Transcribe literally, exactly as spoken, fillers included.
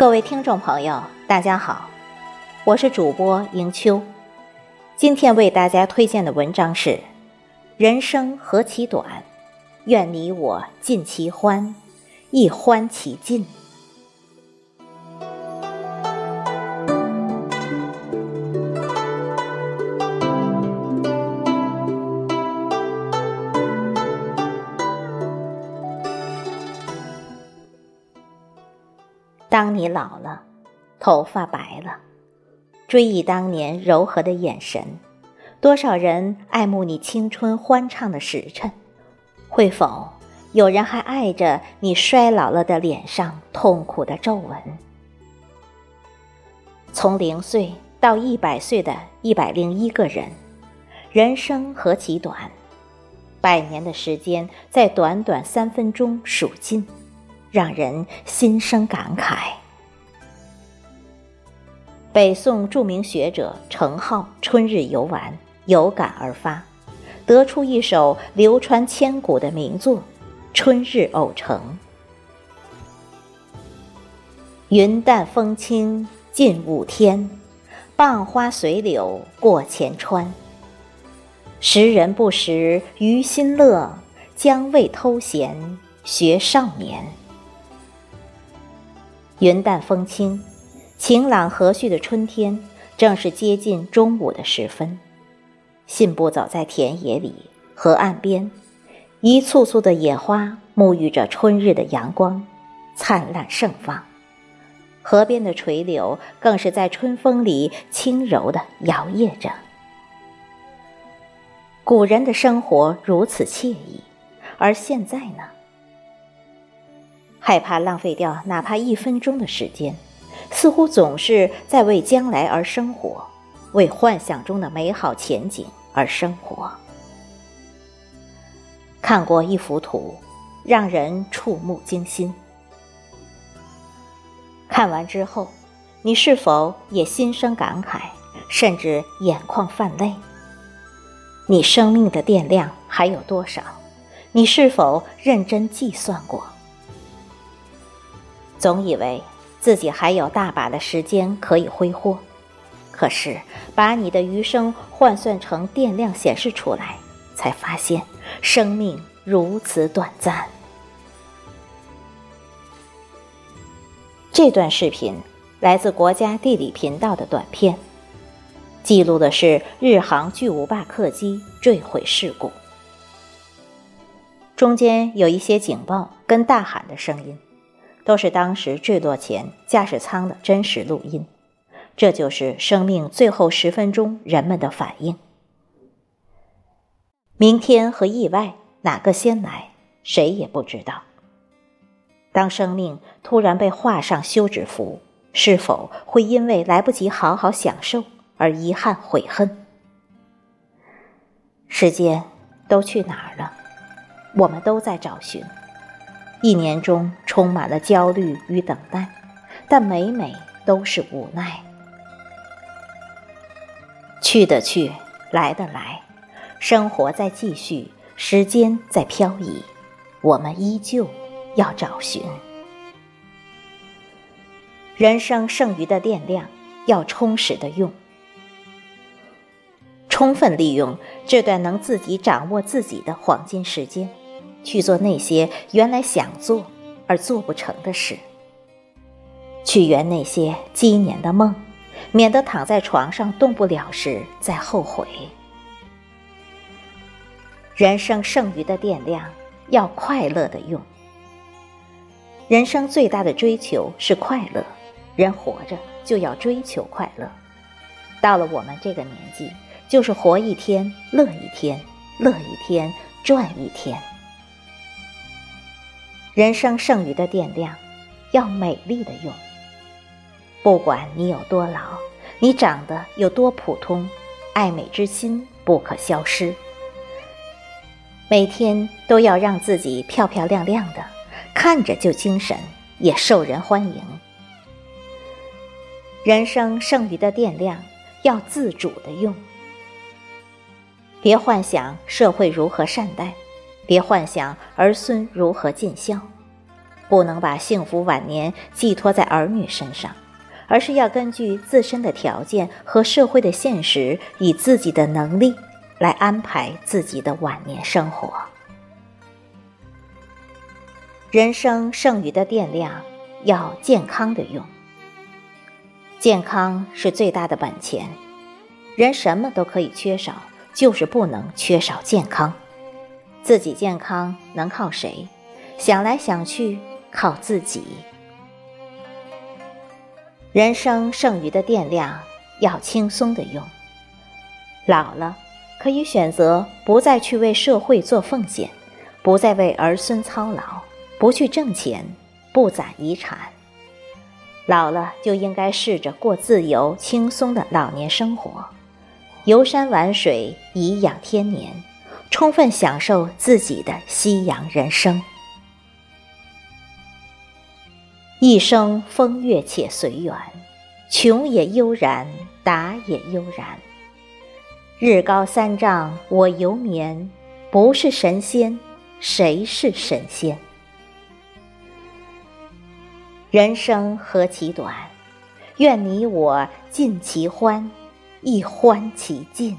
各位听众朋友，大家好，我是主播迎秋。今天为大家推荐的文章是《人生何其短，愿你我尽其欢，亦欢其尽》。当你老了，头发白了，追忆当年柔和的眼神，多少人爱慕你青春欢畅的时辰，会否有人还爱着你衰老了的脸上痛苦的皱纹？从零岁到一百岁的一百零一个人，人生何其短，百年的时间在短短三分钟数尽，让人心生感慨。北宋著名学者程颢春日游玩，有感而发，得出一首流传千古的名作《春日偶成》：云淡风轻近午天，傍花随柳过前川。识人不识于心乐，将谓偷闲学少年。云淡风轻，晴朗和煦的春天，正是接近中午的时分。信步走在田野里、河岸边，一簇簇的野花沐浴着春日的阳光，灿烂盛放。河边的垂柳更是在春风里轻柔地摇曳着。古人的生活如此惬意，而现在呢？害怕浪费掉哪怕一分钟的时间，似乎总是在为将来而生活，为幻想中的美好前景而生活。看过一幅图，让人触目惊心。看完之后，你是否也心生感慨，甚至眼眶泛泪？你生命的电量还有多少？你是否认真计算过？总以为自己还有大把的时间可以挥霍，可是把你的余生换算成电量显示出来，才发现生命如此短暂。这段视频来自国家地理频道的短片，记录的是日航巨无霸客机坠毁事故，中间有一些警报跟大喊的声音，都是当时坠落前驾驶舱的真实录音，这就是生命最后十分钟人们的反应。明天和意外哪个先来，谁也不知道。当生命突然被画上休止符，是否会因为来不及好好享受而遗憾悔恨？时间都去哪儿了？我们都在找寻。一年中充满了焦虑与等待，但每每都是无奈。去的去，来的来，生活在继续，时间在漂移，我们依旧要找寻。人生剩余的电量要充实的用，充分利用这段能自己掌握自己的黄金时间，去做那些原来想做而做不成的事，去圆那些积年的梦，免得躺在床上动不了时再后悔。人生剩余的电量要快乐的用。人生最大的追求是快乐，人活着就要追求快乐。到了我们这个年纪，就是活一天，乐一天，乐一天，赚一天。人生剩余的电量要美丽的用。不管你有多老，你长得有多普通，爱美之心不可消失。每天都要让自己漂漂亮亮的，看着就精神，也受人欢迎。人生剩余的电量要自主的用。别幻想社会如何善待，别幻想儿孙如何尽孝，不能把幸福晚年寄托在儿女身上，而是要根据自身的条件和社会的现实，以自己的能力来安排自己的晚年生活。人生剩余的电量要健康的用，健康是最大的本钱。人什么都可以缺少，就是不能缺少健康。自己健康能靠谁？想来想去，靠自己。人生剩余的电量要轻松的用，老了可以选择不再去为社会做奉献，不再为儿孙操劳，不去挣钱，不攒遗产。老了就应该试着过自由轻松的老年生活，游山玩水，颐养天年，充分享受自己的夕阳人生。一生风月且随缘，穷也悠然，达也悠然。日高三丈我犹眠，不是神仙，谁是神仙？人生何其短，愿你我尽其欢，亦欢其尽。